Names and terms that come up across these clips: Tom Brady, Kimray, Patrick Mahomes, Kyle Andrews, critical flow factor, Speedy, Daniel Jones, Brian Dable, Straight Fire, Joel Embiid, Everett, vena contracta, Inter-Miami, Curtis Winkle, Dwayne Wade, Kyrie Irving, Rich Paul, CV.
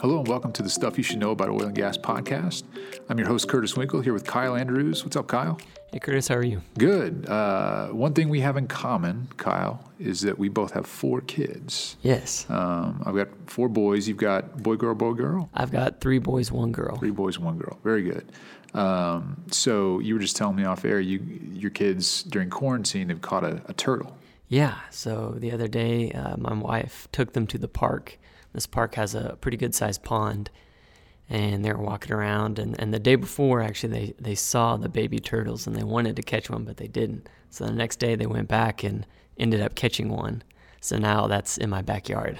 Hello and welcome to the Stuff You Should Know About Oil and Gas podcast. I'm your host, Curtis Winkle, here with Kyle Andrews. What's up, Kyle? Hey, Curtis. How are you? Good. One thing we have in common, Kyle, is that we both have four kids. Yes. I've got four boys. You've got boy, girl, boy, girl? I've got three boys, one girl. Three boys, one girl. Very good. So you were just telling me off air, your kids during quarantine have caught a turtle. Yeah. So the other day, my wife took them to the park. This park has a pretty good-sized pond, and they were walking around. And the day before, actually, they saw the baby turtles, and they wanted to catch one, but they didn't. So the next day, they went back and ended up catching one. So now that's in my backyard.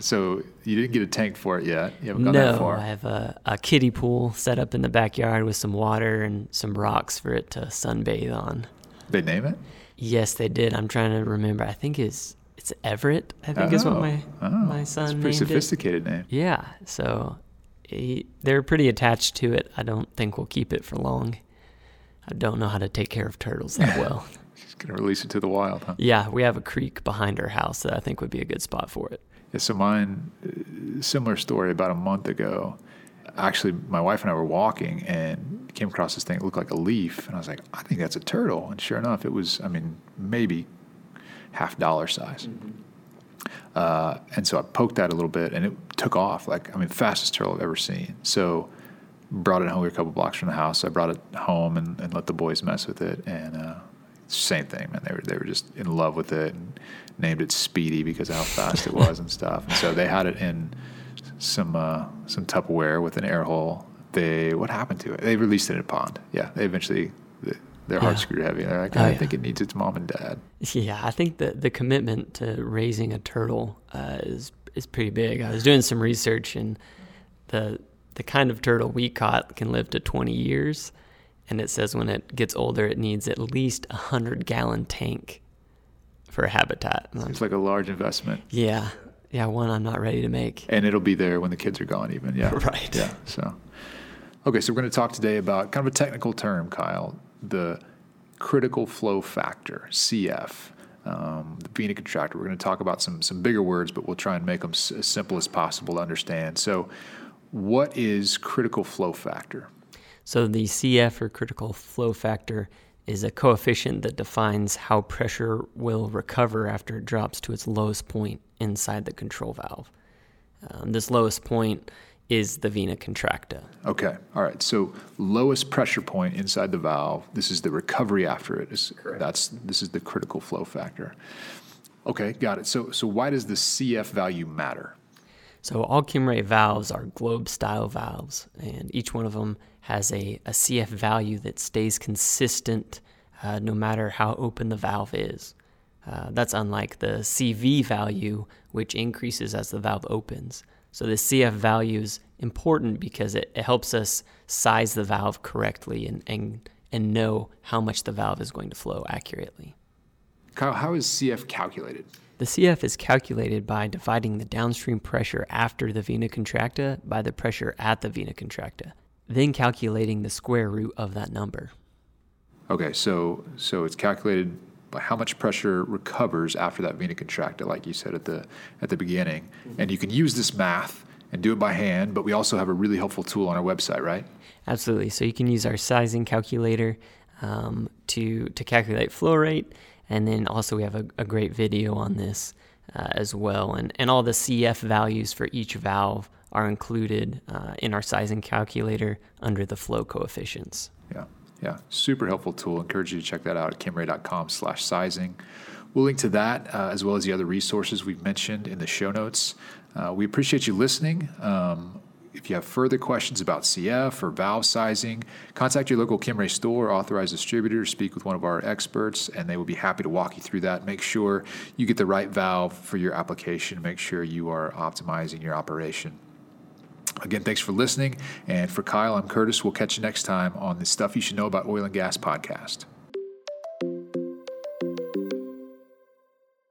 So you didn't get a tank for it yet? You haven't gone that far? No, I have a kiddie pool set up in the backyard with some water and some rocks for it to sunbathe on. They name it? Yes, they did. I'm trying to remember. I think it's Everett, I think is what my son named it. It's a pretty sophisticated name. Yeah, so they're pretty attached to it. I don't think we'll keep it for long. I don't know how to take care of turtles that well. Just going to release it to the wild, huh? Yeah, we have a creek behind our house that I think would be a good spot for it. Yeah, so mine, similar story about a month ago. Actually, my wife and I were walking and came across this thing. It looked like a leaf, and I was like, I think that's a turtle. And sure enough, it was, I mean, maybe $1/2 size. Mm-hmm. And so I poked that a little bit, and it took off. Like, I mean, fastest turtle I've ever seen. So brought it home. We were a couple blocks from the house. So I brought it home and let the boys mess with it. And same thing, man. They were just in love with it and named it Speedy because of how fast it was and stuff. And so they had it in some Tupperware with an air hole. What happened to it? They released it in a pond. Yeah, they eventually... Their heart's screwed heavy. They're like, I think it needs its mom and dad. Yeah, I think the commitment to raising a turtle is pretty big. I was doing some research, and the kind of turtle we caught can live to 20 years, and it says when it gets older, it needs at least a 100-gallon tank for habitat. It's like a large investment. Yeah, one I'm not ready to make. And it'll be there when the kids are gone even, yeah. Right. Yeah, so. Okay, so we're going to talk today about kind of a technical term, Kyle, the critical flow factor, CF, the vena contracta. We're going to talk about some bigger words, but we'll try and make them as simple as possible to understand. So what is critical flow factor? So the CF, or critical flow factor, is a coefficient that defines how pressure will recover after it drops to its lowest point inside the control valve. This lowest point is the vena contracta. Okay. All right. So lowest pressure point inside the valve. This is the recovery after it. This is the critical flow factor. Okay. Got it. So why does the CF value matter? So all Kimray valves are globe-style valves, and each one of them has a CF value that stays consistent no matter how open the valve is. That's unlike the CV value, which increases as the valve opens. So the CF value is important because it helps us size the valve correctly and know how much the valve is going to flow accurately. Kyle, how is CF calculated? The CF is calculated by dividing the downstream pressure after the vena contracta by the pressure at the vena contracta, then calculating the square root of that number. Okay, so it's calculated by how much pressure recovers after that vena contracta, like you said at the beginning. Mm-hmm. And you can use this math and do it by hand, but we also have a really helpful tool on our website, right? Absolutely. So you can use our sizing calculator to calculate flow rate, and then also we have a great video on this as well. And all the CF values for each valve are included in our sizing calculator under the flow coefficients. Yeah. Yeah, super helpful tool. Encourage you to check that out at kimray.com/sizing. We'll link to that as well as the other resources we've mentioned in the show notes. We appreciate you listening. If you have further questions about CF or valve sizing, contact your local Kimray store, authorized distributor, speak with one of our experts, and they will be happy to walk you through that. Make sure you get the right valve for your application. Make sure you are optimizing your operation. Again, thanks for listening. And for Kyle, I'm Curtis. We'll catch you next time on the Stuff You Should Know About Oil and Gas podcast.